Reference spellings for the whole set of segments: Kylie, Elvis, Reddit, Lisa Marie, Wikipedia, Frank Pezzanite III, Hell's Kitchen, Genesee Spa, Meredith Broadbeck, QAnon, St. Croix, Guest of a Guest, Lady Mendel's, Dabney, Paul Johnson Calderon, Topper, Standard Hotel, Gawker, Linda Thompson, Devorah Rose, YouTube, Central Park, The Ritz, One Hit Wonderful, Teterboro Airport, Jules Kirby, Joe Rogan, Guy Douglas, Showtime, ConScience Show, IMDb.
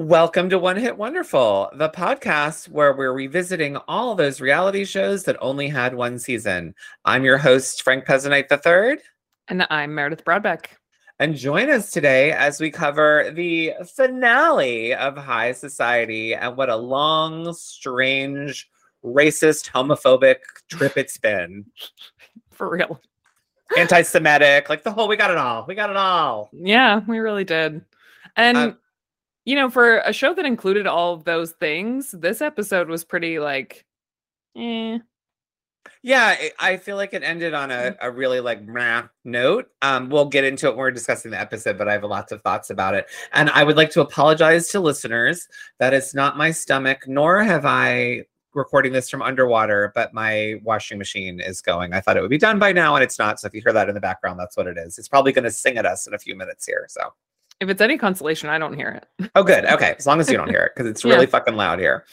Welcome to One Hit Wonderful, the podcast where we're revisiting all those reality shows that only had one season. I'm your host, Frank Pezzanite III. And I'm Meredith Broadbeck. And join us today as we cover the finale of High Society and what a long, strange, racist, homophobic trip it's been. For real. Anti-Semitic, like the whole, we got it all. We got it all. Yeah, we really did. And... you know, for a show that included all of those things, this episode was pretty like, eh. Yeah, I feel like it ended on a really like meh note. We'll get into it when we're discussing the episode, but I have lots of thoughts about it. And I would like to apologize to listeners that it's not my stomach, nor have I recording this from underwater, but my washing machine is going. I thought it would be done by now and it's not. So if you hear that in the background, that's what it is. It's probably going to sing at us in a few minutes here, so. If it's any consolation, I don't hear it. Oh, good. Okay. As long as you don't hear it, because it's really fucking loud here.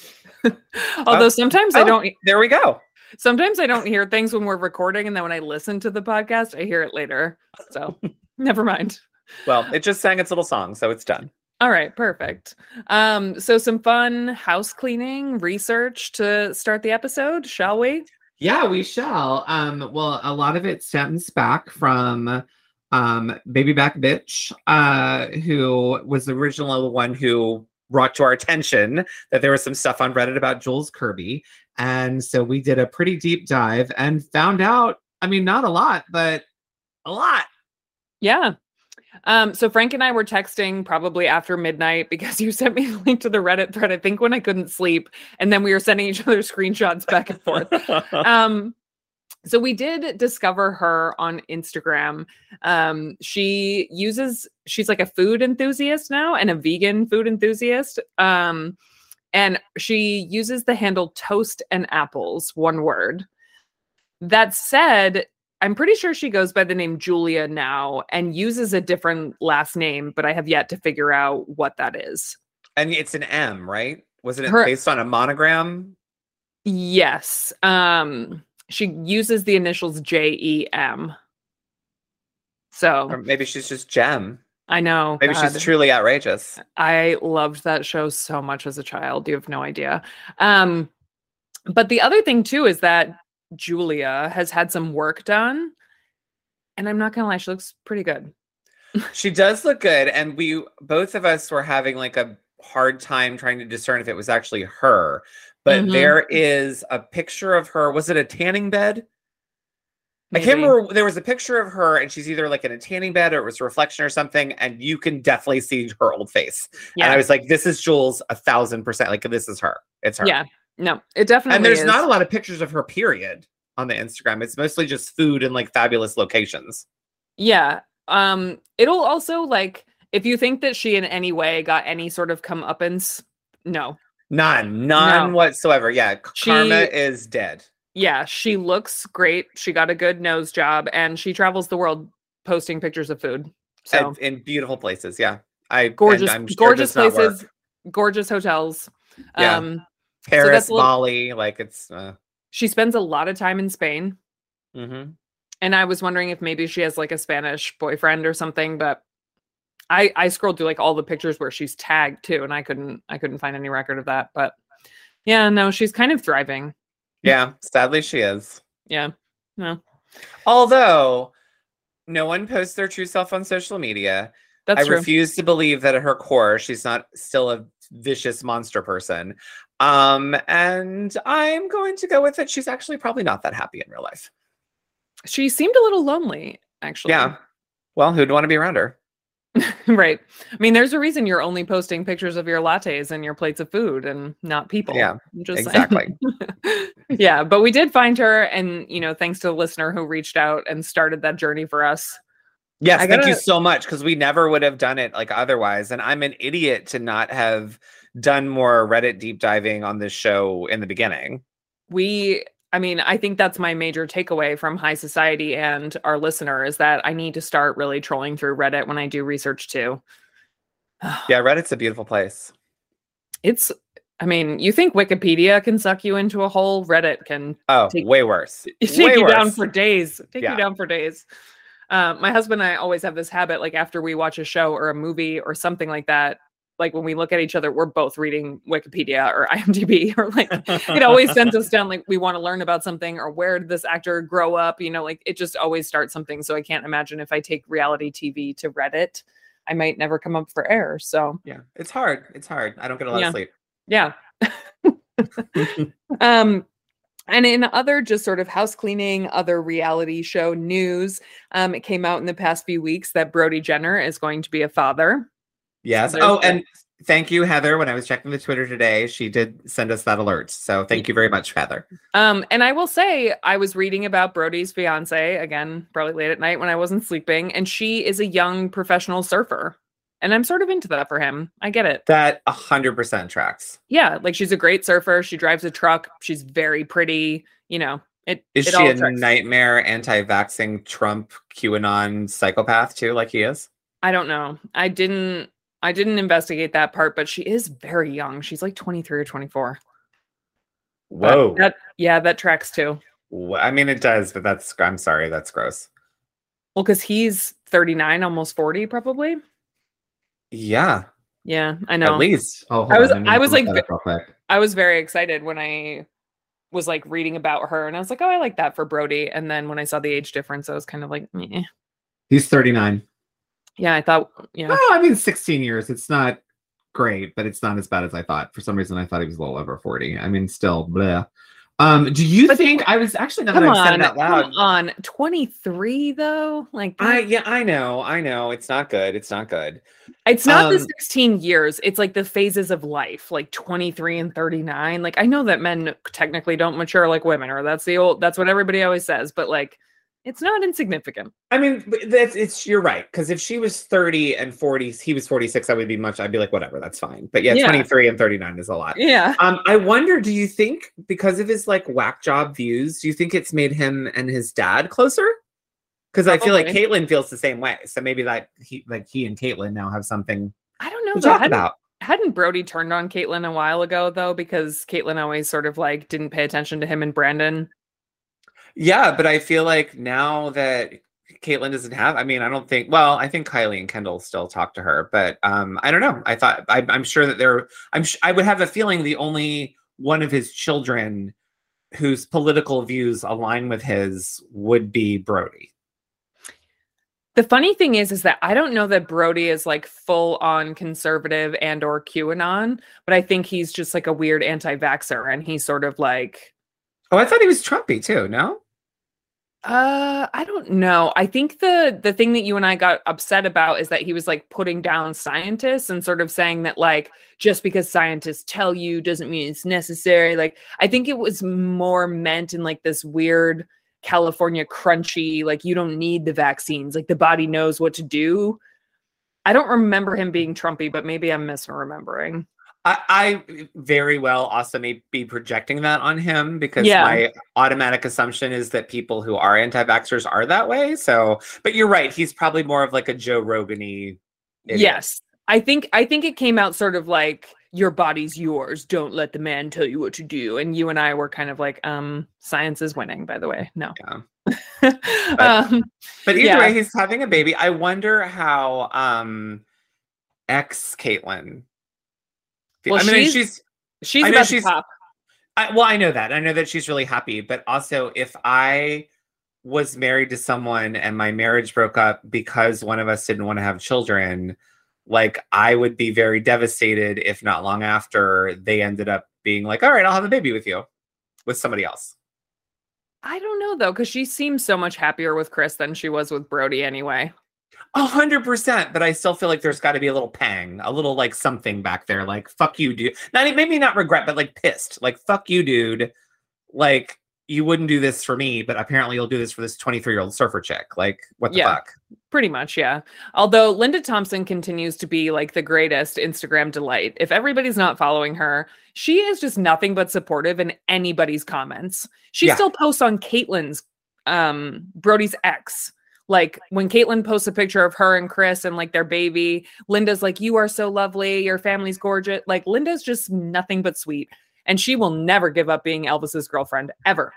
Although sometimes I don't. There we go. Sometimes I don't hear things when we're recording. And then when I listen to the podcast, I hear it later. So never mind. Well, it just sang its little song. So it's done. All right. Perfect. So some fun house cleaning research to start the episode, shall we? Yeah, we shall. Well, a lot of it stems back from... Baby Back Bitch, who was the original one who brought to our attention that there was some stuff on Reddit about Jules Kirby. And so we did a pretty deep dive and found out, I mean, not a lot, but a lot. Yeah. So Frank and I were texting probably after midnight because you sent me the link to the Reddit thread, I think when I couldn't sleep. And then we were sending each other screenshots back and forth. So we did discover her on Instagram. She's like a food enthusiast now and a vegan food enthusiast. And she uses the handle toast and apples, one word. That said, I'm pretty sure she goes by the name Julia now and uses a different last name, but I have yet to figure out what that is. And it's an M, right? Wasn't it based on a monogram? Yes. She uses the initials J-E-M. So. Or maybe she's just Jem. I know. Maybe God. She's truly outrageous. I loved that show so much as a child. You have no idea. But the other thing, too, is that Julia has had some work done. And I'm not going to lie, she looks pretty good. She does look good. And we, both of us, were having like a hard time trying to discern if it was actually her. But there is a picture of her. Was it a tanning bed? Maybe. I can't remember. There was a picture of her and she's either like in a tanning bed or it was a reflection or something. And you can definitely see her old face. Yeah. And I was like, this is Jules 1,000%. Like, this is her. It's her. Yeah. No, it definitely is. And there's not a lot of pictures of her period on the Instagram. It's mostly just food and like fabulous locations. Yeah. It'll also like, if you think that she in any way got any sort of comeuppance, no. None whatsoever. Yeah. Karma is dead. Yeah. She looks great. She got a good nose job and she travels the world posting pictures of food. So in beautiful places. Yeah. Gorgeous places, gorgeous hotels. Yeah. Paris, Bali, like it's, she spends a lot of time in Spain. Mm-hmm. And I was wondering if maybe she has like a Spanish boyfriend or something, but I scrolled through like all the pictures where she's tagged too. And I couldn't find any record of that, but yeah, no, she's kind of thriving. Yeah. Sadly she is. Yeah. No. Although no one posts their true self on social media. That's true. I refuse to believe that at her core, she's not still a vicious monster person. And I'm going to go with it. She's actually probably not that happy in real life. She seemed a little lonely actually. Yeah. Well, who'd want to be around her? Right. I mean, there's a reason you're only posting pictures of your lattes and your plates of food and not people. Yeah, just exactly. Yeah, but we did find her. And, you know, thanks to the listener who reached out and started that journey for us. Yes, thank you so much, because we never would have done it like otherwise. And I'm an idiot to not have done more Reddit deep diving on this show in the beginning. I think that's my major takeaway from High Society and our listener is that I need to start really trolling through Reddit when I do research too. Yeah, Reddit's a beautiful place. You think Wikipedia can suck you into a hole, Reddit can. Oh, way worse. Take you down for days. My husband and I always have this habit, like after we watch a show or a movie or something like that, like when we look at each other, we're both reading Wikipedia or IMDb, or like, it always sends us down, like, we want to learn about something, or where did this actor grow up? You know, like, it just always starts something. So I can't imagine if I take reality TV to Reddit, I might never come up for air. So yeah, it's hard. It's hard. I don't get a lot of sleep. Yeah. And in other just sort of house cleaning, other reality show news, it came out in the past few weeks that Brody Jenner is going to be a father. Yes. So and thank you, Heather. When I was checking the Twitter today, she did send us that alert. So thank you very much, Heather. And I will say, I was reading about Brody's fiance, again, probably late at night when I wasn't sleeping, and she is a young professional surfer. And I'm sort of into that for him. I get it. That 100% tracks. Yeah. Like, she's a great surfer. She drives a truck. She's very pretty. You know, Is she a nightmare anti-vaxxing Trump QAnon psychopath too, like he is? I don't know. I didn't investigate that part, but she is very young. She's like 23 or 24. Whoa. That tracks too. Well, I mean, it does, but I'm sorry. That's gross. Well, because he's 39, almost 40 probably. Yeah, I know. At least, I was very excited when I was like reading about her, and I was like, oh, I like that for Brody. And then when I saw the age difference, I was kind of like, meh. He's 39. Yeah, I thought. Yeah. No, I mean, 16 years. It's not great, but it's not as bad as I thought. For some reason, I thought he was a little over 40. I mean, still, bleh. Do you think I was actually not saying that loud? Come on, 23 though. Like, I know. It's not good. It's not the 16 years. It's like the phases of life, like 23 and 39. Like, I know that men technically don't mature like women, or that's what everybody always says. But like, it's not insignificant. I mean, you're right. Because if she was 30 and 40, he was 46, I'd be like, whatever, that's fine. But 23 and 39 is a lot. Yeah. I wonder, do you think because of his like whack job views, do you think it's made him and his dad closer? Because I feel like Caitlyn feels the same way. So maybe that he and Caitlyn now have something. I don't know. Hadn't Brody turned on Caitlyn a while ago though? Because Caitlyn always sort of like didn't pay attention to him and Brandon. Yeah, but I feel like now that Caitlyn doesn't have, I think Kylie and Kendall still talk to her, but I don't know. I thought, I would have a feeling the only one of his children whose political views align with his would be Brody. The funny thing is that I don't know that Brody is like full on conservative and or QAnon, but I think he's just like a weird anti-vaxxer, and he's sort of like, oh, I thought he was Trumpy too, no? I don't know. I think the thing that you and I got upset about is that he was like putting down scientists and sort of saying that like, just because scientists tell you doesn't mean it's necessary. Like, I think it was more meant in like this weird California crunchy, like, you don't need the vaccines. Like, the body knows what to do. I don't remember him being Trumpy, but maybe I'm misremembering. I very well also may be projecting that on him, because my automatic assumption is that people who are anti-vaxxers are that way. So, but you're right. He's probably more of like a Joe Rogan-y idiot. Yes. I think it came out sort of like, your body's yours. Don't let the man tell you what to do. And you and I were kind of like, science is winning, by the way. No. Yeah. but either way, he's having a baby. I wonder how ex-Caitlyn, well, she's about to pop. I know that. I know that she's really happy. But also, if I was married to someone and my marriage broke up because one of us didn't want to have children, like, I would be very devastated if not long after they ended up being like, all right, I'll have a baby with you, with somebody else. I don't know, though, because she seems so much happier with Chris than she was with Brody anyway. 100%, but I still feel like there's got to be a little pang, a little like something back there, like, fuck you, dude. Not maybe not regret, but like pissed, like, fuck you, dude. Like, you wouldn't do this for me, but apparently you'll do this for this 23-year-old surfer chick. Like, what the fuck? Pretty much, yeah. Although Linda Thompson continues to be like the greatest Instagram delight. If everybody's not following her, she is just nothing but supportive in anybody's comments. She still posts on Caitlyn's, Brody's ex. Like, when Caitlyn posts a picture of her and Chris and like their baby, Linda's like, you are so lovely. Your family's gorgeous. Like, Linda's just nothing but sweet. And she will never give up being Elvis's girlfriend ever.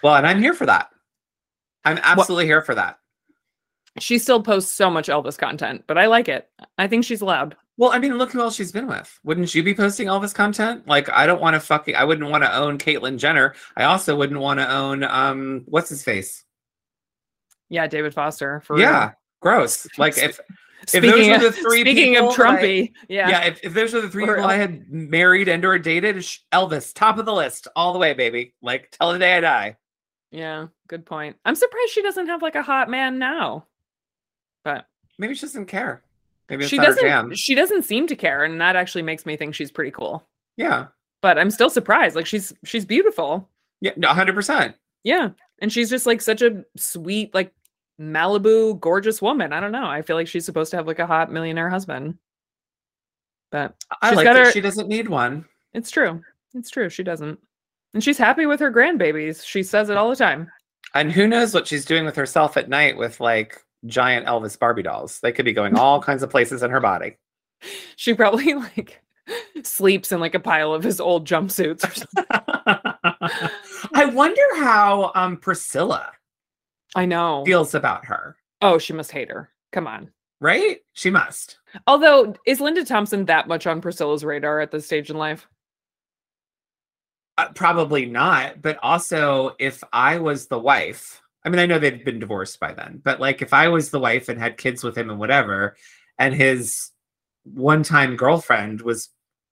Well, and I'm here for that. I'm absolutely here for that. She still posts so much Elvis content, but I like it. I think she's allowed. Well, I mean, look who else she's been with. Wouldn't you be posting all this content? Like, I don't want to fucking, I wouldn't want to own Caitlyn Jenner. I also wouldn't want to own, what's his face? Yeah, David Foster. For yeah, real. Gross. Like, if those are the three people I had married and or dated, Elvis, top of the list, all the way, baby. Like, till the day I die. Yeah, good point. I'm surprised she doesn't have, like, a hot man now. But maybe she doesn't care. Maybe it's not her jam. She doesn't seem to care, and that actually makes me think she's pretty cool. Yeah. But I'm still surprised. Like, she's beautiful. Yeah, 100%. Yeah. And she's just, like, such a sweet, like, Malibu gorgeous woman. I don't know. I feel like she's supposed to have, like, a hot millionaire husband. But I like that she doesn't need one. It's true. It's true. She doesn't. And she's happy with her grandbabies. She says it all the time. And who knows what she's doing with herself at night with, like, giant Elvis Barbie dolls. They could be going all kinds of places in her body. She probably, like, sleeps in, like, a pile of his old jumpsuits or something. I wonder how Priscilla feels about her. Oh, she must hate her. Come on. Right? She must. Although, is Linda Thompson that much on Priscilla's radar at this stage in life? Probably not. But also, if I was the wife, I mean, I know they've been divorced by then, but, like, if I was the wife and had kids with him and whatever, and his one-time girlfriend was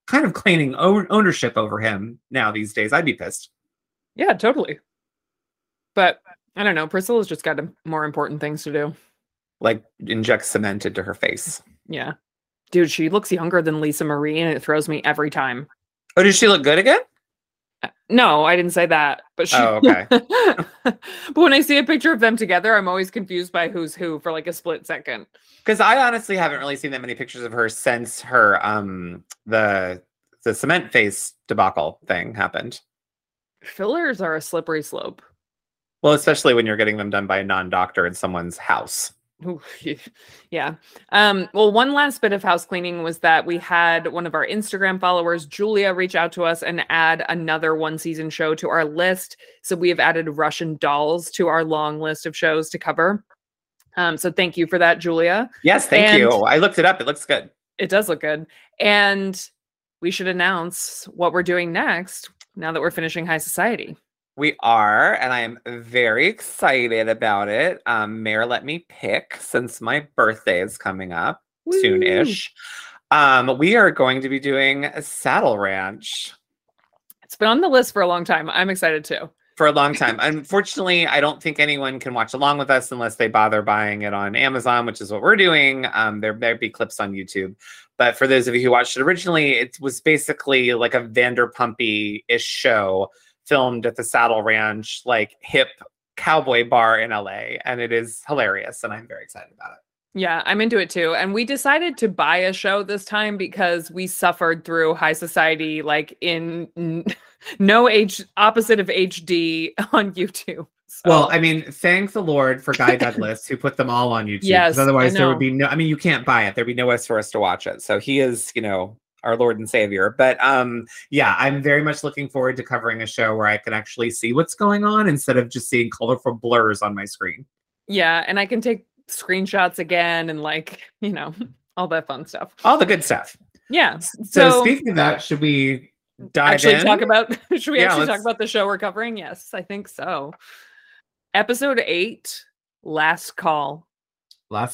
kind of claiming ownership over him now these days, I'd be pissed. Yeah, totally. But I don't know. Priscilla's just got more important things to do. Like, inject cement into her face. Yeah. Dude, she looks younger than Lisa Marie, and it throws me every time. Oh, does she look good again? No, I didn't say that. But she... Oh, okay. But when I see a picture of them together, I'm always confused by who's who for, like, a split second. Because I honestly haven't really seen that many pictures of her since her the cement face debacle thing happened. Fillers are a slippery slope. Well, especially when you're getting them done by a non-doctor in someone's house. Ooh, yeah. Well, one last bit of house cleaning was that we had one of our Instagram followers, Julia, reach out to us and add another one-season show to our list. So we have added Russian Dolls to our long list of shows to cover. So thank you for that, Julia. Yes, thank you. I looked it up. It looks good. It does look good. And we should announce what we're doing next now that we're finishing High Society. We are, and I am very excited about it. Mayor let me pick, since my birthday is coming up soon-ish. We are going to be doing a Saddle Ranch. It's been on the list for a long time. I'm excited too. For a long time. Unfortunately, I don't think anyone can watch along with us unless they bother buying it on Amazon, which is what we're doing. There may be clips on YouTube. But for those of you who watched it originally, it was basically like a Vanderpump-ish show filmed at the Saddle Ranch, like, hip cowboy bar in LA. And it is hilarious. And I'm very excited about it. Yeah, I'm into it too. And we decided to buy a show this time because we suffered through High Society, like, in no age, opposite of HD on YouTube. So. Well, I mean, thank the Lord for Guy Douglas, who put them all on YouTube. Yes, otherwise there would be no, I mean, you can't buy it. There'd be nowhere for us to watch it. So he is, you know, our Lord and Savior. But yeah, I'm very much looking forward to covering a show where I can actually see what's going on instead of just seeing colorful blurs on my screen. Yeah, and I can take screenshots again and, like, you know, all that fun stuff. All the good stuff. Yeah. So speaking of that, should we talk about the show we're covering? Yes, I think so. Episode 8, Last Call.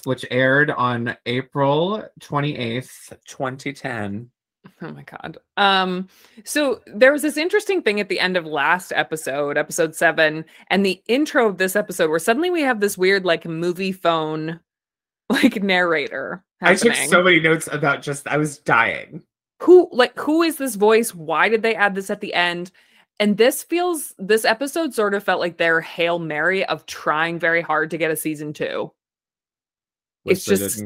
Which aired on April 28th, 2010. Oh my God. So there was this interesting thing at the end of last episode, episode 7, and the intro of this episode where suddenly we have this weird, like, movie phone, like, narrator happening. I took so many notes about I was dying. Who is this voice? Why did they add this at the end? And this episode sort of felt like their Hail Mary of trying very hard to get a season 2. It's just,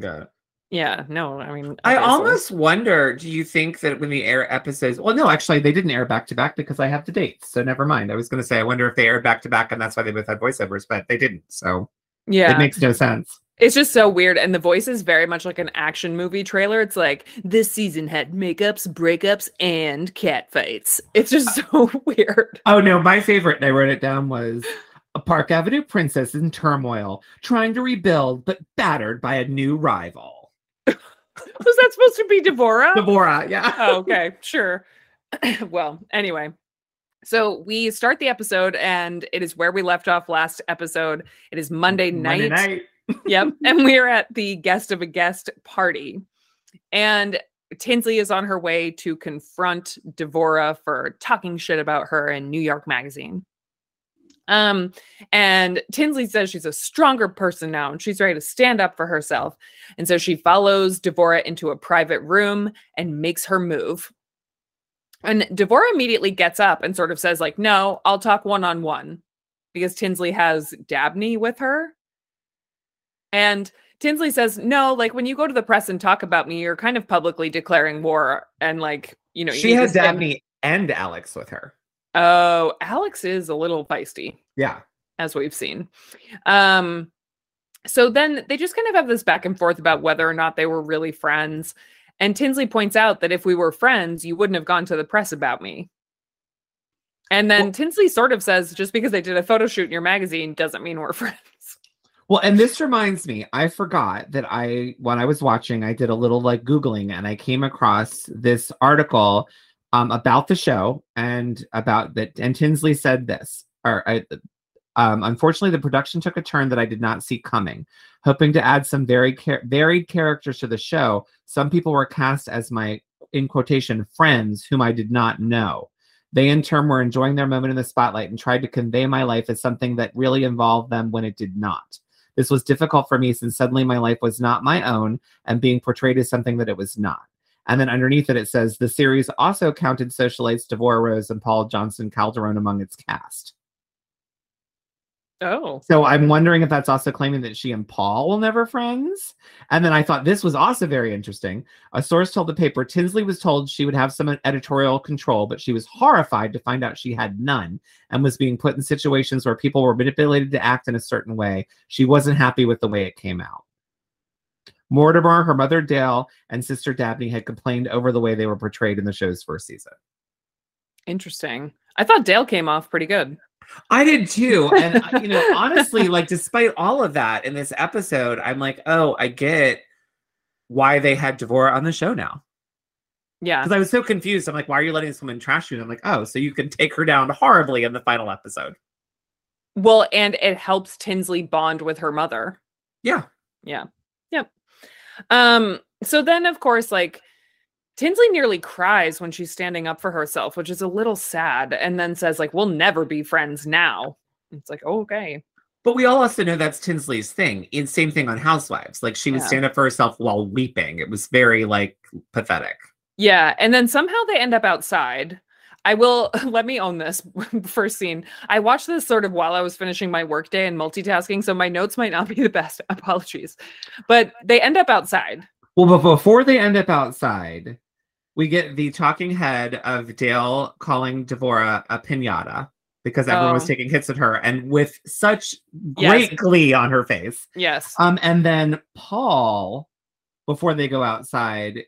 yeah, no, I mean, obviously. I almost wonder, do you think that when they air episodes, well, no, actually they didn't air back to back because I have the dates. So never mind. I was going to say, I wonder if they aired back to back and that's why they both had voiceovers, but they didn't. So yeah, it makes no sense. It's just so weird. And the voice is very much like an action movie trailer. It's like, this season had makeups, breakups, and cat fights. It's just so weird. Oh no. My favorite, and I wrote it down, was a Park Avenue princess in turmoil, trying to rebuild, but battered by a new rival. Was that supposed to be Devorah? Devorah, yeah. Oh, okay, sure. Well, anyway. So we start the episode, and it is where we left off last episode. It is Monday night. Yep. And we are at the Guest of a Guest party. And Tinsley is on her way to confront Devorah for talking shit about her in New York Magazine. And Tinsley says she's a stronger person now and she's ready to stand up for herself. And so she follows Devorah into a private room and makes her move. And Devorah immediately gets up and sort of says like, no, I'll talk one-on-one, because Tinsley has Dabney with her. And Tinsley says, no, like when you go to the press and talk about me, you're kind of publicly declaring war. And like, you know, she has Dabney and Alex with her. Oh, Alex is a little feisty. Yeah. As we've seen. So then they just kind of have this back and forth about whether or not they were really friends. And Tinsley points out that if we were friends, you wouldn't have gone to the press about me. And then Tinsley sort of says, just because they did a photo shoot in your magazine doesn't mean we're friends. Well, and this reminds me, I forgot that when I was watching, I did a little like Googling, and I came across this article about the show and about that. And Tinsley said this, unfortunately, the production took a turn that I did not see coming. Hoping to add some very varied characters to the show, some people were cast as my, in quotation, friends whom I did not know. They, in turn, were enjoying their moment in the spotlight and tried to convey my life as something that really involved them when it did not. This was difficult for me since suddenly my life was not my own and being portrayed as something that it was not. And then underneath it, it says, the series also counted socialites Devorah Rose and Paul Johnson Calderon among its cast. Oh. So I'm wondering if that's also claiming that she and Paul were never friends. And then I thought this was also very interesting. A source told the paper Tinsley was told she would have some editorial control, but she was horrified to find out she had none and was being put in situations where people were manipulated to act in a certain way. She wasn't happy with the way it came out. Mortimer, her mother Dale, and sister Dabney had complained over the way they were portrayed in the show's first season. Interesting. I thought Dale came off pretty good. I did too. And, you know, honestly, like, despite all of that in this episode, I'm like, oh, I get why they had Devorah on the show now. Yeah. Because I was so confused. I'm like, why are you letting this woman trash you? And I'm like, oh, so you can take her down horribly in the final episode. Well, and it helps Tinsley bond with her mother. Yeah. Yeah. Yep. So then, of course, like, Tinsley nearly cries when she's standing up for herself, which is a little sad, and then says, like, we'll never be friends now. It's like, oh, okay. But we all also know that's Tinsley's thing. It's same thing on Housewives. Like, she would stand up for herself while weeping. It was very, like, pathetic. Yeah, and then somehow they end up outside. Let me own this first scene. I watched this sort of while I was finishing my workday and multitasking, so my notes might not be the best. Apologies. But they end up outside. Well, but before they end up outside... we get the talking head of Dale calling Devorah a pinata because everyone was taking hits at her, and with such great glee on her face. Yes. And then Paul, before they go outside,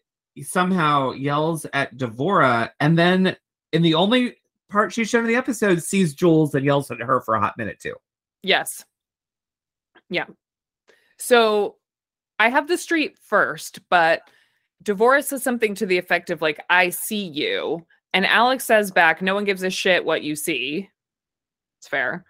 somehow yells at Devorah, and then in the only part she's shown in the episode, sees Jules and yells at her for a hot minute too. Yes. Yeah. So I have the street first, but Devorah says something to the effect of, like, I see you. And Alex says back, no one gives a shit what you see. It's fair.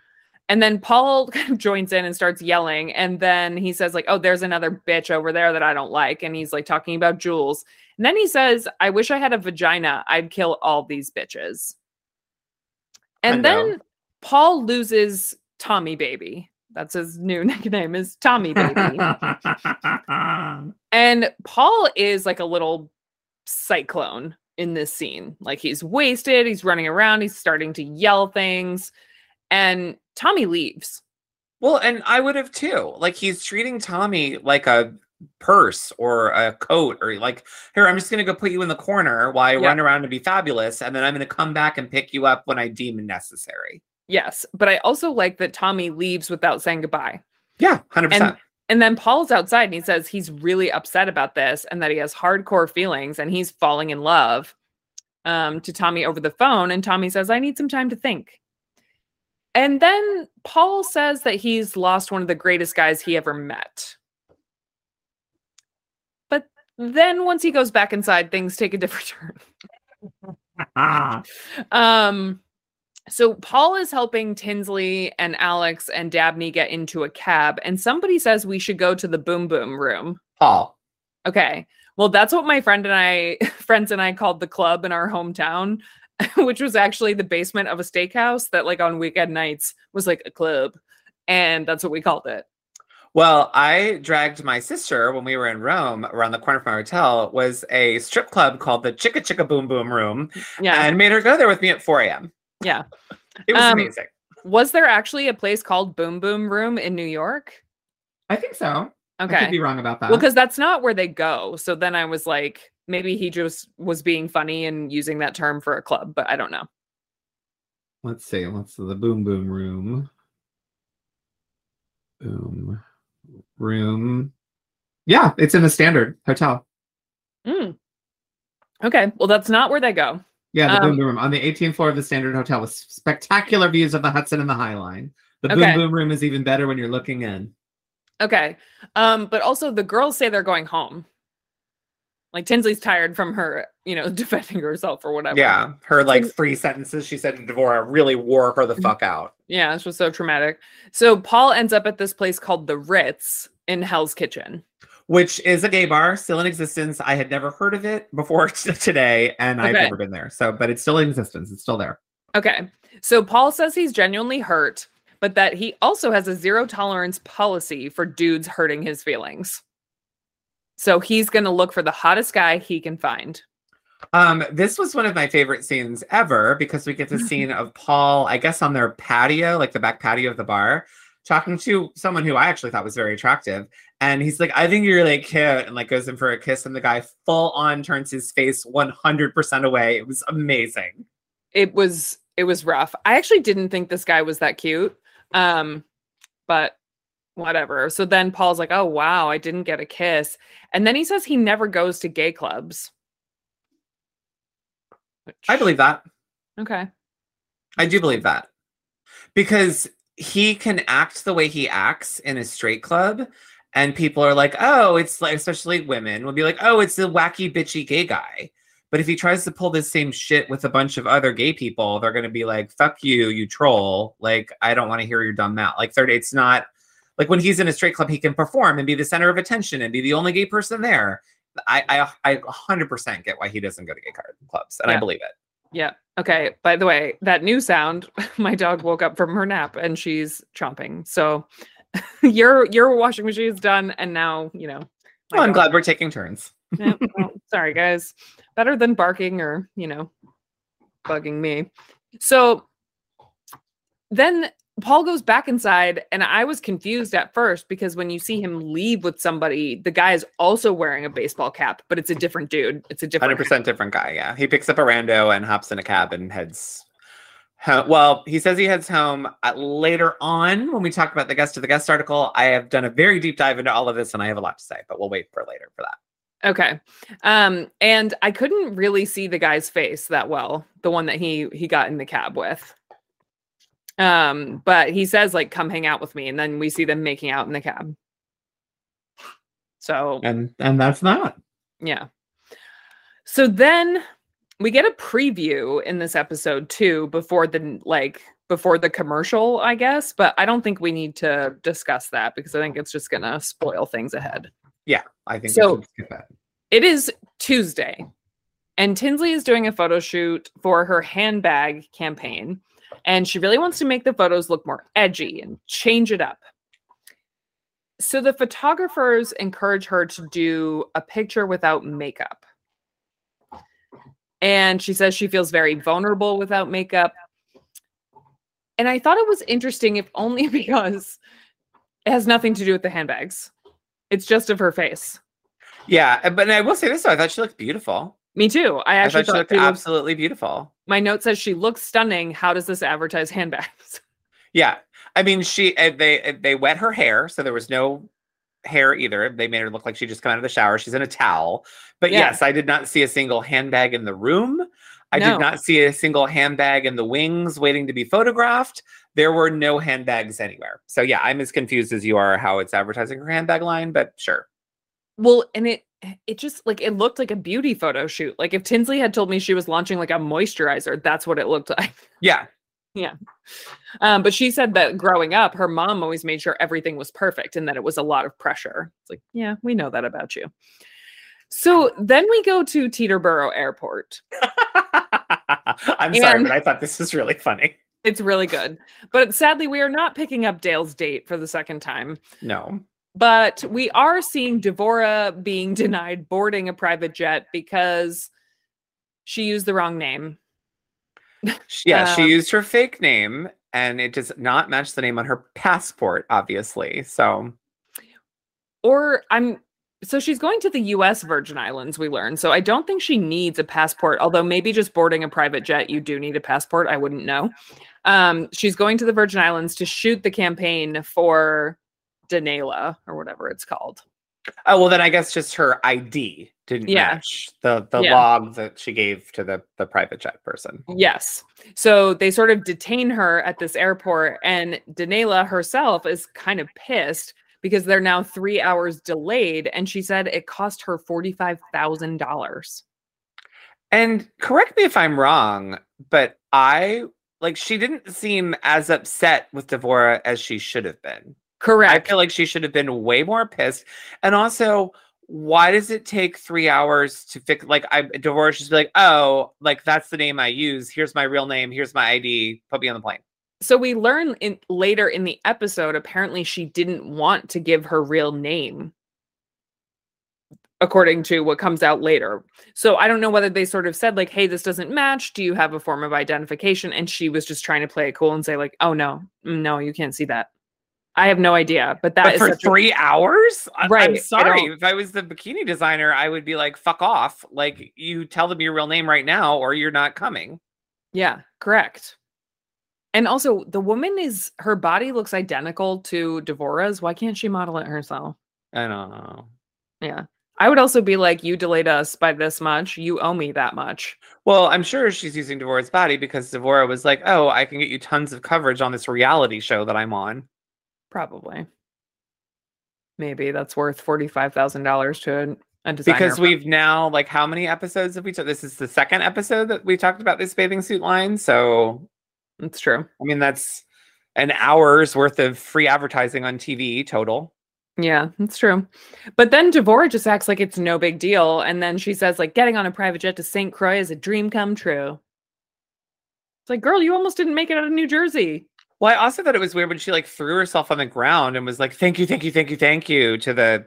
And then Paul kind of joins in and starts yelling. And then he says, like, oh, there's another bitch over there that I don't like. And he's, like, talking about Jules. And then he says, I wish I had a vagina. I'd kill all these bitches. And then Paul loses Tommy Baby. That's his new nickname, is Tommy Baby. And Paul is like a little cyclone in this scene. Like, he's wasted, he's running around, he's starting to yell things. And Tommy leaves. Well, and I would have too. Like, he's treating Tommy like a purse or a coat, or like, here, I'm just going to go put you in the corner while I run around and be fabulous. And then I'm going to come back and pick you up when I deem necessary. Yes, but I also like that Tommy leaves without saying goodbye. Yeah, 100%. And then Paul's outside and he says he's really upset about this and that he has hardcore feelings and he's falling in love to Tommy over the phone. And Tommy says, I need some time to think. And then Paul says that he's lost one of the greatest guys he ever met. But Then once he goes back inside, things take a different turn. So Paul is helping Tinsley and Alex and Dabney get into a cab, and somebody says we should go to the Boom Boom Room. Paul. Okay. Well, that's what my friends and I called the club in our hometown, which was actually the basement of a steakhouse that, like, on weekend nights was like a club, and that's what we called it. Well, I dragged my sister when we were in Rome. Around the corner from our hotel was a strip club called the Chicka Chicka Boom Boom Room, yeah, and made her go there with me at 4 a.m. Yeah. It was amazing. Was there actually a place called Boom Boom Room in New York? I think so. Okay. I could be wrong about that. Well, because that's not where they go. So then I was like, maybe he just was being funny and using that term for a club, but I don't know. Let's see. What's the Boom Boom Room? Boom Room. Yeah, it's in the Standard Hotel. Mm. Okay. Well, that's not where they go. Yeah, the Boom Boom Room on the 18th floor of the Standard Hotel with spectacular views of the Hudson and the High Line. The Boom Boom Room is even better when you're looking in. Okay. But also the girls say they're going home. Like, Tinsley's tired from her, defending herself or whatever. Yeah. Her, three sentences she said to Devorah really wore her the fuck out. Yeah, this was so traumatic. So Paul ends up at this place called the Ritz in Hell's Kitchen, which is a gay bar still in existence. I had never heard of it before today, and I've never been there. So, but it's still in existence. It's still there. Okay. So Paul says he's genuinely hurt, but that he also has a zero tolerance policy for dudes hurting his feelings. So he's going to look for the hottest guy he can find. This was one of my favorite scenes ever, because we get the scene of Paul, I guess, on their patio, like the back patio of the bar, talking to someone who I actually thought was very attractive. And he's like, I think you're really cute. And goes in for a kiss. And the guy full on turns his face 100% away. It was amazing. It was rough. I actually didn't think this guy was that cute. But whatever. So then Paul's like, oh, wow, I didn't get a kiss. And then he says he never goes to gay clubs. Which... I believe that. Okay. I do believe that. Because he can act the way he acts in a straight club. And people are like, oh, it's like, especially women will be like, oh, it's the wacky, bitchy gay guy. But if he tries to pull this same shit with a bunch of other gay people, they're going to be like, fuck you, you troll. Like, I don't want to hear your dumb mouth. Like, it's not... Like, when he's in a straight club, he can perform and be the center of attention and be the only gay person there. I 100% get why he doesn't go to gay clubs, and yeah. I believe it. Yeah. Okay. By the way, that new sound, my dog woke up from her nap and she's chomping. So your washing machine is done, and now, Well, I'm glad we're taking turns. Yeah, well, sorry, guys. Better than barking or, bugging me. So then... Paul goes back inside, and I was confused at first because when you see him leave with somebody, the guy is also wearing a baseball cap, but it's a different dude. It's a different 100% different guy. Yeah. He picks up a rando and hops in a cab and heads home. Well, he says he heads home. Later on, when we talk about the Guest of the Guest article, I have done a very deep dive into all of this, and I have a lot to say, but we'll wait for later for that. Okay. And I couldn't really see the guy's face that well, the one that he got in the cab with. But he says, come hang out with me. And then we see them making out in the cab. So. And that's that. Yeah. So then we get a preview in this episode too, before the commercial, I guess. But I don't think we need to discuss that because I think it's just going to spoil things ahead. Yeah. I think so. We should skip that. It is Tuesday and Tinsley is doing a photo shoot for her handbag campaign. And she really wants to make the photos look more edgy and change it up. So the photographers encourage her to do a picture without makeup. And she says she feels very vulnerable without makeup. And I thought it was interesting, if only because it has nothing to do with the handbags. It's just of her face. Yeah, but I will say this, though. I thought she looked beautiful. Me too. I thought she looked absolutely beautiful. My note says she looks stunning. How does this advertise handbags? Yeah. I mean, they wet her hair. So there was no hair either. They made her look like she just came out of the shower. She's in a towel. But yes, I did not see a single handbag in the room. I did not see a single handbag in the wings waiting to be photographed. There were no handbags anywhere. So yeah, I'm as confused as you are how it's advertising her handbag line, but sure. Well, and it it just, like, it looked like a beauty photo shoot. Like, if Tinsley had told me she was launching, like, a moisturizer, that's what it looked like. Yeah. Yeah. But she said that growing up, her mom always made sure everything was perfect and that it was a lot of pressure. It's like, yeah, we know that about you. So then we go to Teterboro Airport. I'm sorry, but I thought this was really funny. It's really good. But sadly, we are not picking up Dale's date for the second time. No. But we are seeing Devorah being denied boarding a private jet because she used the wrong name. Yeah, she used her fake name, and it does not match the name on her passport, obviously. So she's going to the U.S. Virgin Islands, we learned. So I don't think she needs a passport, although maybe just boarding a private jet, you do need a passport. I wouldn't know. She's going to the Virgin Islands to shoot the campaign for Danela or whatever it's called. Oh, well, then I guess just her ID didn't match the log that she gave to the private jet person. Yes. So they sort of detain her at this airport, and Danela herself is kind of pissed because they're now 3 hours delayed, and she said it cost her $45,000. And correct me if I'm wrong, but she didn't seem as upset with Devorah as she should have been. Correct. I feel like she should have been way more pissed. And also, why does it take 3 hours to fix? Devorah should be like, oh, like, that's the name I use. Here's my real name. Here's my ID. Put me on the plane. So we learn later in the episode, apparently she didn't want to give her real name, according to what comes out later. So I don't know whether they sort of said, like, hey, this doesn't match. Do you have a form of identification? And she was just trying to play it cool and say, like, oh, no, you can't see that. I have no idea. But is for 3 hours? Right. I'm sorry. If I was the bikini designer, I would be like, fuck off. Like, you tell them your real name right now or you're not coming. Yeah, correct. And also, the woman her body looks identical to Devorah's. Why can't she model it herself? I don't know. Yeah. I would also be like, you delayed us by this much. You owe me that much. Well, I'm sure she's using Devorah's body because Devorah was like, oh, I can get you tons of coverage on this reality show that I'm on. Probably. Maybe that's worth $45,000 to a designer. Because we've now, like, how many episodes have we talked? This is the second episode that we talked about this bathing suit line, so... It's true. I mean, that's an hour's worth of free advertising on TV total. Yeah, that's true. But then Devorah just acts like it's no big deal. And then she says, like, getting on a private jet to St. Croix is a dream come true. It's like, girl, you almost didn't make it out of New Jersey. Well, I also thought it was weird when she, like, threw herself on the ground and was like, thank you, thank you, thank you, thank you to the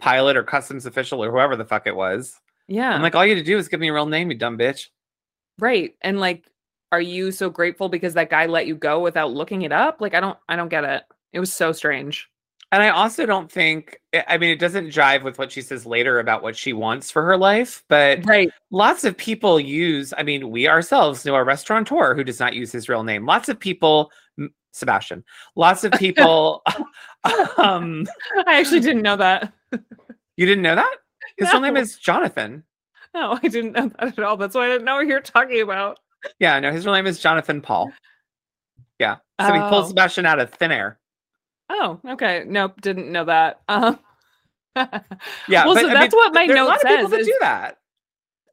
pilot or customs official or whoever the fuck it was. Yeah. I'm like, all you had to do is give me a real name, you dumb bitch. Right. And, like, are you so grateful because that guy let you go without looking it up? Like, I don't get it. It was so strange. And I also don't think, I mean, it doesn't jive with what she says later about what she wants for her life, but right. Lots of people use, I mean, we ourselves know a restaurateur who does not use his real name. Lots of people, Sebastian, lots of people. I actually didn't know that. You didn't know that? His real name is Jonathan. No, I didn't know that at all. That's why I didn't know what you were talking about. Yeah, no, his real name is Jonathan Paul. Yeah. So he pulled Sebastian out of thin air. Oh, okay. Nope, didn't know that. Yeah, well, so that's what my note says. There are a lot of people that do that.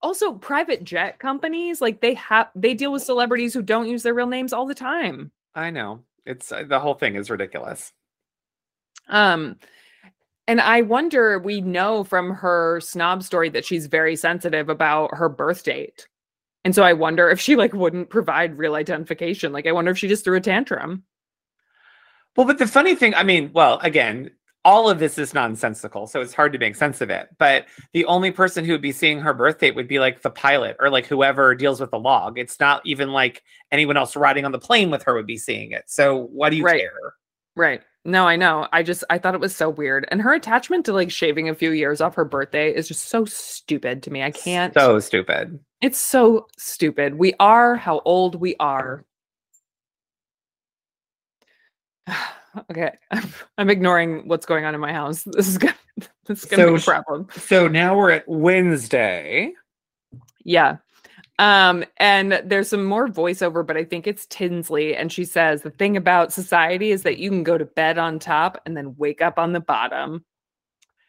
Also, private jet companies, like, they deal with celebrities who don't use their real names all the time. I know. It's the whole thing is ridiculous. And I wonder, we know from her snob story that she's very sensitive about her birth date. And so I wonder if she, like, wouldn't provide real identification. Like, I wonder if she just threw a tantrum. Well, but the funny thing, I mean, well, again, all of this is nonsensical, so it's hard to make sense of it. But the only person who would be seeing her birth date would be, like, the pilot or, like, whoever deals with the log. It's not even, like, anyone else riding on the plane with her would be seeing it. So what do you care? Right. No, I know. I thought it was so weird. And her attachment to, like, shaving a few years off her birthday is just so stupid to me. I can't. So stupid. It's so stupid. We are how old we are. Okay. I'm ignoring what's going on in my house. This is gonna be a problem. So now we're at Wednesday. Yeah. And there's some more voiceover, but I think it's Tinsley. And she says, the thing about society is that you can go to bed on top and then wake up on the bottom.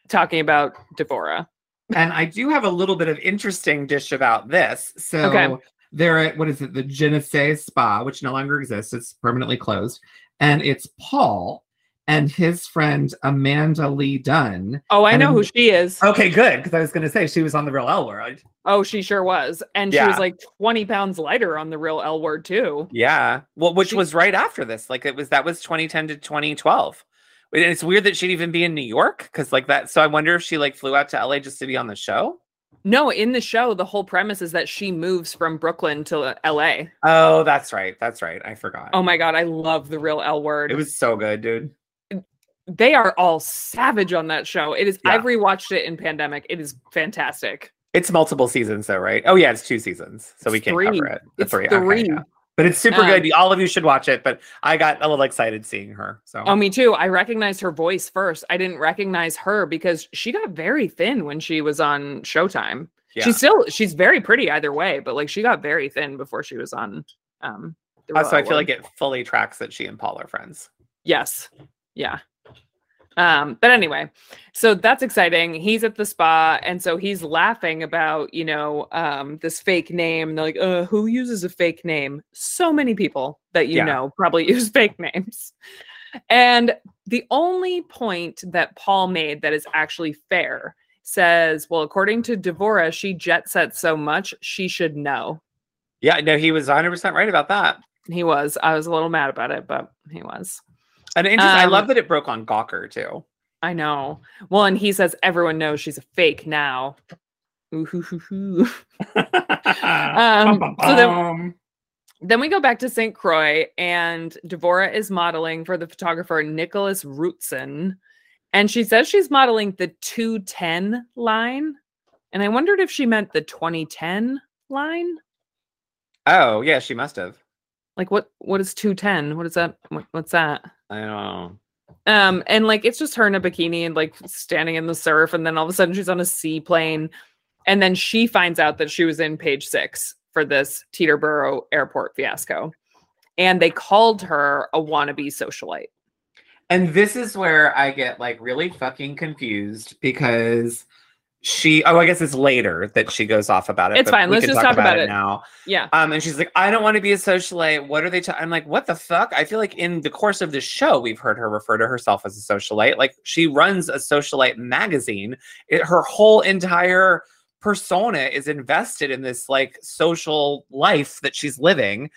Talking about Devorah. And I do have a little bit of interesting dish about this. So they're at, what is it? The Genesee Spa, which no longer exists. It's permanently closed. And it's Paul and his friend, Amanda Lee Dunn. Oh, I know who she is. Okay, good. Because I was going to say she was on The Real L Word. Oh, she sure was. And she was like 20 pounds lighter on The Real L Word too. Yeah. Well, which was right after this. Like it was, that was 2010 to 2012. And it's weird that she'd even be in New York because like that. So I wonder if she like flew out to LA just to be on the show. No, in the show, the whole premise is that she moves from Brooklyn to LA. Oh, that's right. That's right. I forgot. Oh my God. I love The Real L Word. It was so good, dude. They are all savage on that show. It is. Yeah. I've rewatched it in pandemic. It is fantastic. It's multiple seasons though, right? Oh yeah. It's 2 seasons. So it's we can't cover it. It's three. Okay, yeah. But it's super good. All of you should watch it. But I got a little excited seeing her. So. Oh, me too. I recognized her voice first. I didn't recognize her because she got very thin when she was on Showtime. Yeah. She's very pretty either way. But like she got very thin before she was on. Also, I feel like it fully tracks that she and Paul are friends. Yes. Yeah. But anyway, so that's exciting. He's at the spa. And so he's laughing about, you know, this fake name. They're like, who uses a fake name? So many people that, you know, probably use fake names. And the only point that Paul made that is actually fair says, well, according to Devorah, she jet sets so much she should know. Yeah, no, he was 100% right about that. He was. I was a little mad about it, but he was. And I love that it broke on Gawker too. I know. Well, and he says everyone knows she's a fake now. Ooh, hoo, hoo, hoo. So then we go back to St. Croix, and Devorah is modeling for the photographer Nicholas Rootson, and she says she's modeling the 210 line, and I wondered if she meant the 2010 line. Oh yeah, she must have. Like what is 210? What is that? What's that? I don't know. And like it's just her in a bikini and like standing in the surf, and then all of a sudden she's on a seaplane, and then she finds out that she was in page 6 for this Teterboro airport fiasco, and they called her a wannabe socialite. And this is where I get like really fucking confused because I guess it's later that she goes off about it. It's fine. Let's just talk about it now. Yeah. And she's like, I don't want to be a socialite. What are they I'm like, what the fuck? I feel like in the course of the show, we've heard her refer to herself as a socialite. Like she runs a socialite magazine. Her whole entire persona is invested in this like social life that she's living.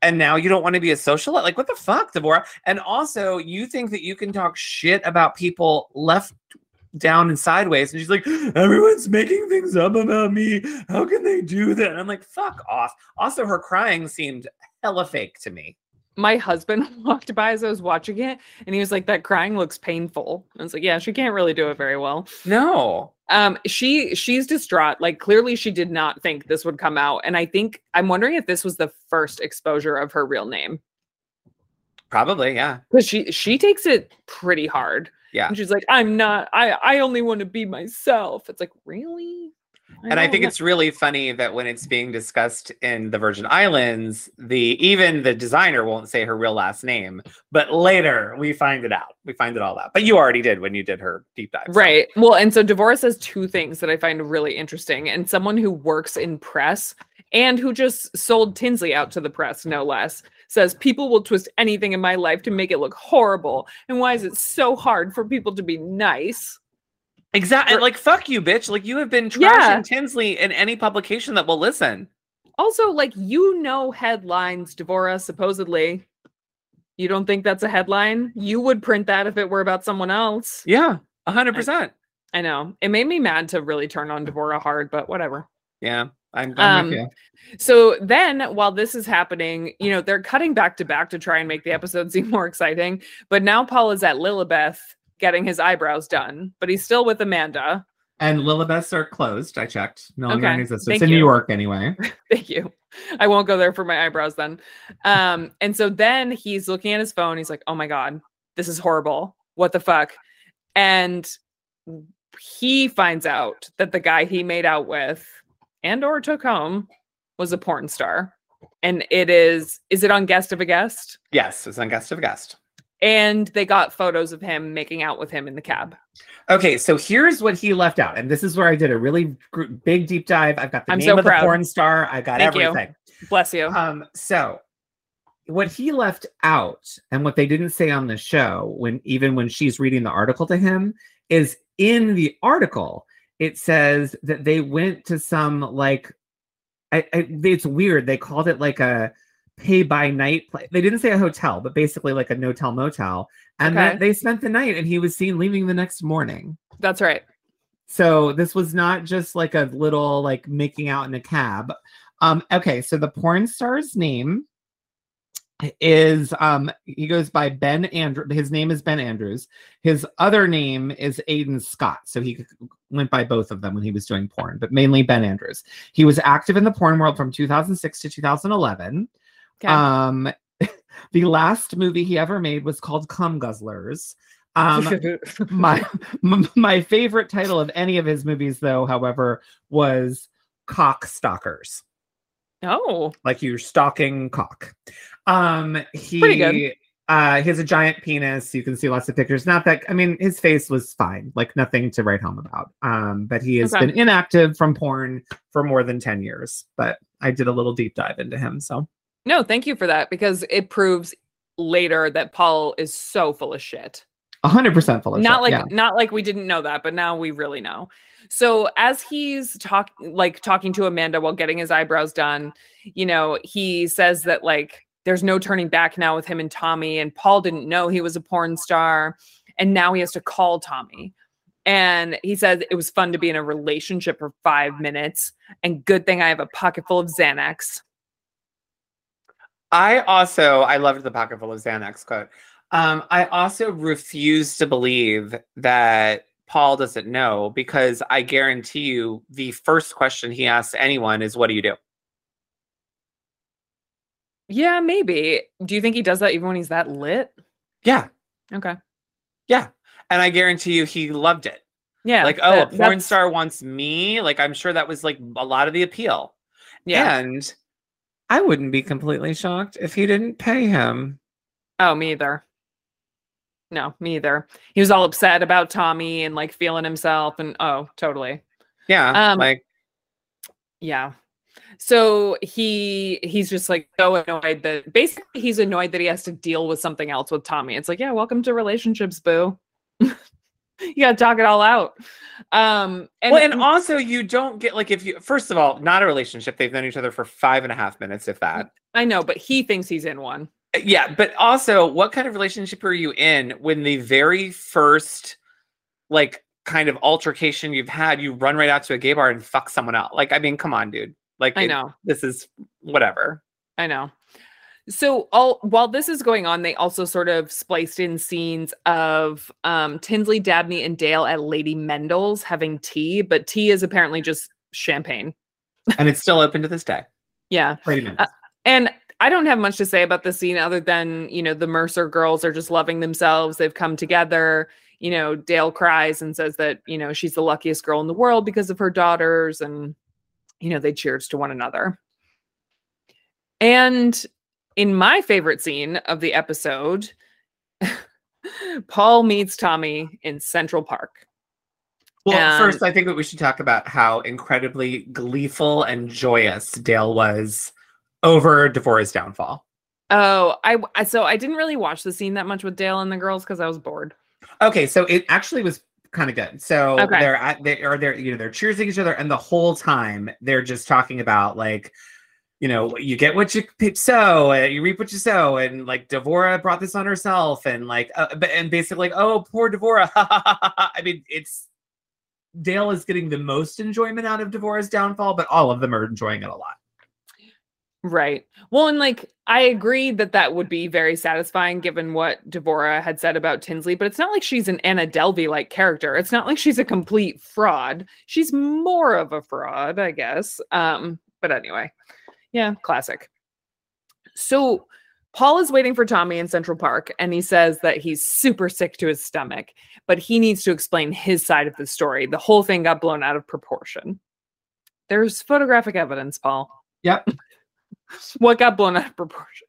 And now you don't want to be a socialite? Like what the fuck, Devorah? And also you think that you can talk shit about people left down and sideways, and she's like, everyone's making things up about me, how can they do that? And I'm like, fuck off. Also, her crying seemed hella fake to me. My husband walked by as I was watching it, and he was like, that crying looks painful. I was like, yeah, she can't really do it very well. No. She's distraught. Like clearly she did not think this would come out, and I'm wondering if this was the first exposure of her real name. Probably, yeah. Because she takes it pretty hard. Yeah. And she's like, I only want to be myself. It's like, really? I think it's really funny that when it's being discussed in the Virgin Islands, even the designer won't say her real last name, but later we find it out. We find it all out. But you already did when you did her deep dive. Right. So. Well, and so Devorah says 2 things that I find really interesting. And someone who works in press and who just sold Tinsley out to the press, no less, says people will twist anything in my life to make it look horrible. And why is it so hard for people to be nice? Exactly. Like, fuck you, bitch. Like, you have been trashing Tinsley in any publication that will listen. Also, like, headlines, Devorah, supposedly. You don't think that's a headline? You would print that if it were about someone else. Yeah, 100%. I know. It made me mad to really turn on Devorah hard, but whatever. Yeah. I'm done with you. So then while this is happening, you know, they're cutting back to back to try and make the episode seem more exciting. But now Paul is at Lilibeth getting his eyebrows done, but he's still with Amanda. And Lilibeth's are closed. I checked. No longer in existence. It's in New York anyway. Thank you. I won't go there for my eyebrows then. And so then he's looking at his phone. He's like, oh my God, this is horrible. What the fuck? And he finds out that the guy he made out with and/or took home was a porn star. And is it on Guest of a Guest? Yes, it's on Guest of a Guest. And they got photos of him making out with him in the cab. Okay, so here's what he left out. And this is where I did a really big deep dive. I've got the name of the porn star. I got everything. Bless you. So what he left out and what they didn't say on the show, even when she's reading the article to him, is in the article, it says that they went to some, like, it's weird. They called it like a pay by night place. They didn't say a hotel, but basically like a no-tell motel. And that they spent the night and he was seen leaving the next morning. That's right. So this was not just like a little like making out in a cab. Okay, so the porn star's name is, he goes by Ben Andrews. His name is Ben Andrews. His other name is Aiden Scott. So he went by both of them when he was doing porn, but mainly Ben Andrews. He was active in the porn world from 2006 to 2011. Okay. The last movie he ever made was called Cum Guzzlers. My favorite title of any of his movies, though, however, was Cock Stalkers. Oh, like you're stalking cock. Pretty good. He has a giant penis. You can see lots of pictures. Not that, I mean, his face was fine, like nothing to write home about. But he has been inactive from porn for more than 10 years. But I did a little deep dive into him. So no, thank you for that, because it proves later that Paul is so full of shit. 100% full of shit. Not like we didn't know that, but now we really know. So as he's talking to Amanda while getting his eyebrows done, you know, he says that like there's no turning back now with him and Tommy, and Paul didn't know he was a porn star, and now he has to call Tommy. And he says it was fun to be in a relationship for 5 minutes, and good thing I have a pocket full of Xanax. I loved the pocket full of Xanax quote. I also refuse to believe that Paul doesn't know, because I guarantee you the first question he asks anyone is, what do you do? Yeah, maybe. Do you think he does that even when he's that lit? Yeah. Okay. Yeah. And I guarantee you he loved it. Yeah. Like, oh, a porn star wants me. Like, I'm sure that was like a lot of the appeal. Yeah. And I wouldn't be completely shocked if he didn't pay him. Oh, me either. No, me either. He was all upset about Tommy and like feeling himself and totally. Yeah. Yeah. So he's just like so annoyed that basically he's annoyed that he has to deal with something else with Tommy. It's like, yeah, welcome to relationships, boo. You gotta talk it all out. And also you don't get like, if you, first of all, not a relationship. They've known each other for 5.5 minutes, if that. I know, but he thinks he's in one. Yeah, but also, what kind of relationship are you in when the very first, like, kind of altercation you've had, you run right out to a gay bar and fuck someone else? Like, I mean, come on, dude. Like, I know. This is whatever. I know. So while this is going on, they also sort of spliced in scenes of Tinsley, Dabney, and Dale at Lady Mendel's having tea, but tea is apparently just champagne. And it's still open to this day. Yeah. Lady Mendel's. And I don't have much to say about the scene other than, you know, the Mercer girls are just loving themselves. They've come together. You know, Dale cries and says that, you know, she's the luckiest girl in the world because of her daughters. And, you know, they cheers to one another. And in my favorite scene of the episode, Paul meets Tommy in Central Park. Well, first, I think that we should talk about how incredibly gleeful and joyous Dale was over Devorah's downfall. Oh, I didn't really watch the scene that much with Dale and the girls because I was bored. Okay, so it actually was kind of good. So they're cheersing each other, and the whole time they're just talking about like, you know, you get what you sow, and you reap what you sow, and like Devorah brought this on herself, and like, and basically like, oh, poor Devorah. I mean, it's Dale is getting the most enjoyment out of Devorah's downfall, but all of them are enjoying it a lot. Right. Well, and like, I agree that would be very satisfying given what Devorah had said about Tinsley, but it's not like she's an Anna Delvey-like character. It's not like she's a complete fraud. She's more of a fraud, I guess. But anyway, yeah, classic. So Paul is waiting for Tommy in Central Park, and he says that he's super sick to his stomach, but he needs to explain his side of the story. The whole thing got blown out of proportion. There's photographic evidence, Paul. Yep. What got blown out of proportion?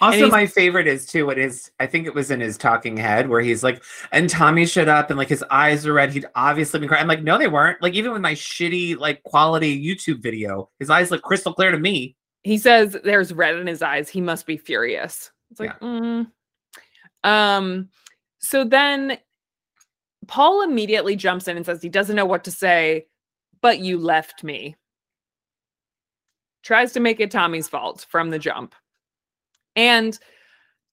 Also, my favorite is too, what is, I think it was in his talking head where he's like, and Tommy showed up and like his eyes are red. He'd obviously been crying. I'm like, no, they weren't. Like, even with my shitty, like, quality YouTube video, his eyes look crystal clear to me. He says there's red in his eyes. He must be furious. It's like, yeah. So then Paul immediately jumps in and says he doesn't know what to say, but you left me. Tries to make it Tommy's fault from the jump. And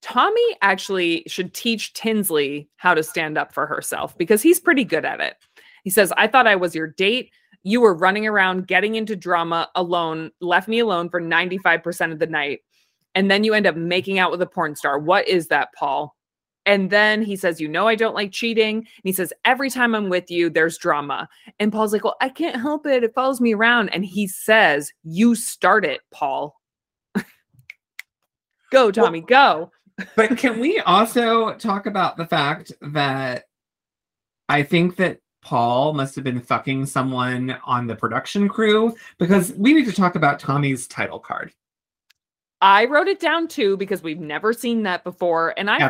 Tommy actually should teach Tinsley how to stand up for herself because he's pretty good at it. He says, I thought I was your date. You were running around, getting into drama alone, left me alone for 95% of the night. And then you end up making out with a porn star. What is that, Paul? And then he says, you know, I don't like cheating. And he says, every time I'm with you, there's drama. And Paul's like, well, I can't help it. It follows me around. And he says, you start it, Paul. Go, Tommy, well, go. But can we also talk about the fact that I think that Paul must have been fucking someone on the production crew, because we need to talk about Tommy's title card. I wrote it down too, because we've never seen that before. And I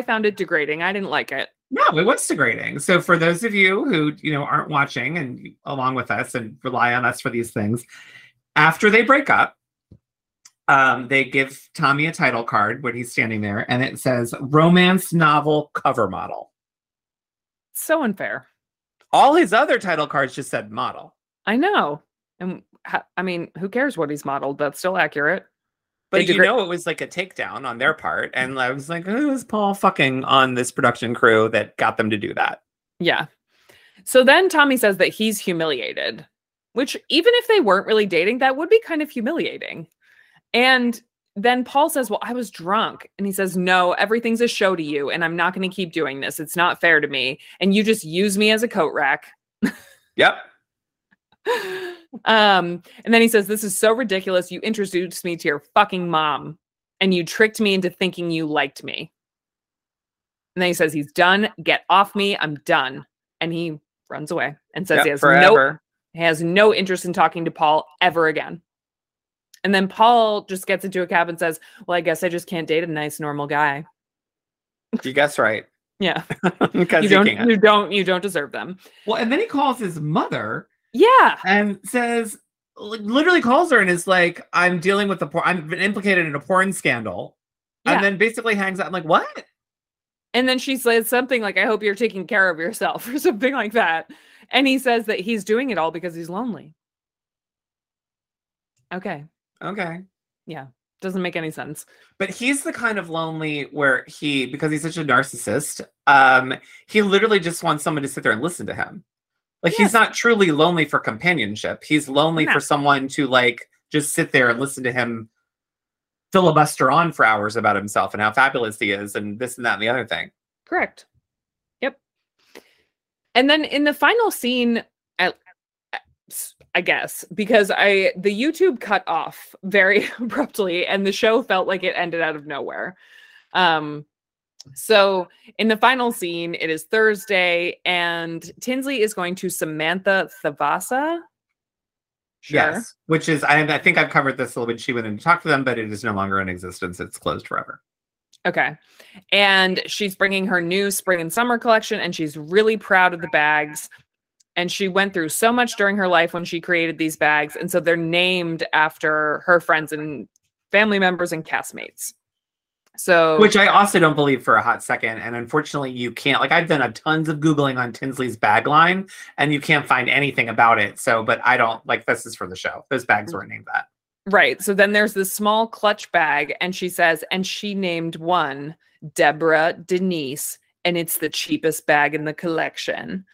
found it degrading. I didn't like it. No, it was degrading. So for those of you who, you know, aren't watching and along with us and rely on us for these things, after they break up, they give Tommy a title card when he's standing there, and it says romance novel cover model. So unfair. All his other title cards just said model. I know. And I mean, who cares what he's modeled? That's still accurate. But you know, it was like a takedown on their part. And I was like, who is Paul fucking on this production crew that got them to do that? Yeah. So then Tommy says that he's humiliated, which even if they weren't really dating, that would be kind of humiliating. And then Paul says, well, I was drunk. And he says, no, everything's a show to you. And I'm not going to keep doing this. It's not fair to me. And you just use me as a coat rack. Yep. And then he says, this is so ridiculous. You introduced me to your fucking mom and you tricked me into thinking you liked me. And then he says, he's done. Get off me. I'm done. And he runs away and says he has no interest in talking to Paul ever again. And then Paul just gets into a cab and says, well, I guess I just can't date a nice, normal guy. You guess right. Yeah. Because you don't deserve them. Well, and then he calls his mother. Yeah. And says, literally calls her and is like, I'm dealing with I've been implicated in a porn scandal. Yeah. And then basically hangs up. I'm like, what? And then she says something like, I hope you're taking care of yourself or something like that. And he says that he's doing it all because he's lonely. Okay. Okay. Yeah. Doesn't make any sense. But he's the kind of lonely where because he's such a narcissist, he literally just wants someone to sit there and listen to him. Like, yes. He's not truly lonely for companionship. He's lonely for someone to, like, just sit there and listen to him filibuster on for hours about himself and how fabulous he is and this and that and the other thing. Correct. Yep. And then in the final scene, I guess, because the YouTube cut off very abruptly and the show felt like it ended out of nowhere. So in the final scene, it is Thursday and Tinsley is going to Samantha Thavassa. Sure. Yes, which is, I think I've covered this a little bit. She went in to talk to them, but it is no longer in existence. It's closed forever. Okay. And she's bringing her new spring and summer collection and she's really proud of the bags. And she went through so much during her life when she created these bags. And so they're named after her friends and family members and castmates. So, which I also don't believe for a hot second. And unfortunately, you can't. Like, I've done a tons of Googling on Tinsley's bag line, and you can't find anything about it. So, but I don't, like, this is for the show. Those bags weren't named that. Right. So then there's this small clutch bag. And she says, and she named one Deborah Denise. And it's the cheapest bag in the collection.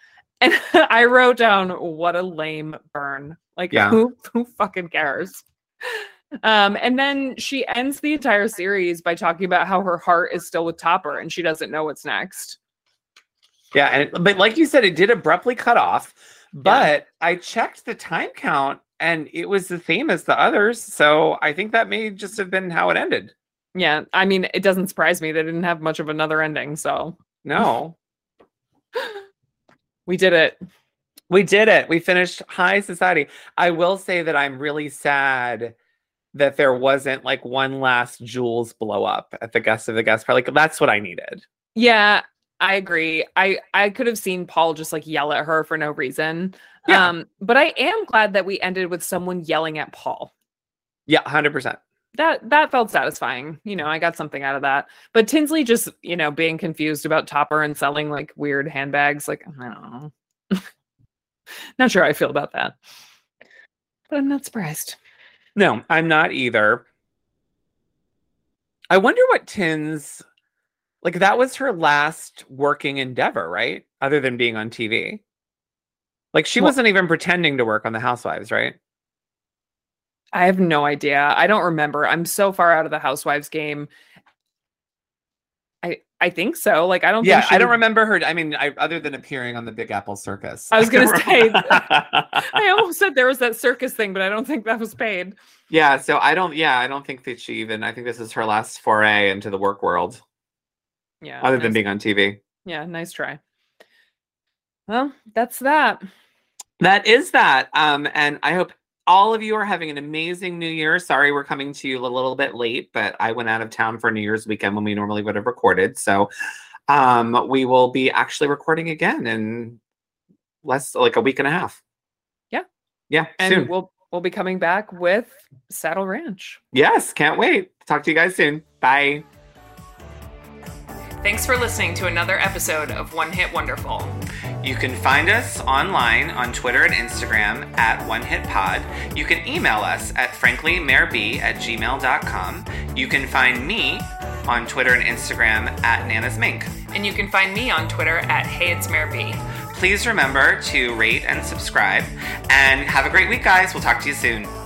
And I wrote down, what a lame burn. Like, yeah. Who fucking cares? And then she ends the entire series by talking about how her heart is still with Topper and she doesn't know what's next. Yeah. But like you said, it did abruptly cut off. But yeah. I checked the time count and it was the same as the others. So I think that may just have been how it ended. Yeah. I mean, it doesn't surprise me. They didn't have much of another ending. So no. We did it. We finished High Society. I will say that I'm really sad that there wasn't like one last Jules blow up at the Guest of the Guest part. Like, that's what I needed. Yeah, I agree. I could have seen Paul just like yell at her for no reason. Yeah. But I am glad that we ended with someone yelling at Paul. Yeah, 100%. That felt satisfying. You know, I got something out of that. But Tinsley just, you know, being confused about Topper and selling like weird handbags. Like, I don't know. Not sure how I feel about that. But I'm not surprised. No, I'm not either. I wonder what Tins... Like, that was her last working endeavor, right? Other than being on TV. Like, she wasn't even pretending to work on The Housewives, right? I have no idea. I don't remember. I'm so far out of the Housewives game. I think so. Like, I don't think I don't remember her. I mean, other than appearing on the Big Apple Circus. I was going to say, I almost said there was that circus thing, but I don't think that was paid. Yeah, so I don't think that she even, I think this is her last foray into the work world. Yeah. Other than being on TV. Yeah, nice try. Well, that's that. That is that. And I hope all of you are having an amazing New Year. Sorry we're coming to you a little bit late, but I went out of town for New Year's weekend when we normally would have recorded. So we will be actually recording again in less like a week and a half. Yeah. Yeah. And soon. We'll be coming back with Saddle Ranch. Yes, can't wait. Talk to you guys soon. Bye. Thanks for listening to another episode of One Hit Wonderful. You can find us online on Twitter and Instagram at One Hit Pod. You can email us at franklymareb@gmail.com. You can find me on Twitter and Instagram at Nana's Mink. And you can find me on Twitter at Hey It's Mare B. Please remember to rate and subscribe. And have a great week, guys. We'll talk to you soon.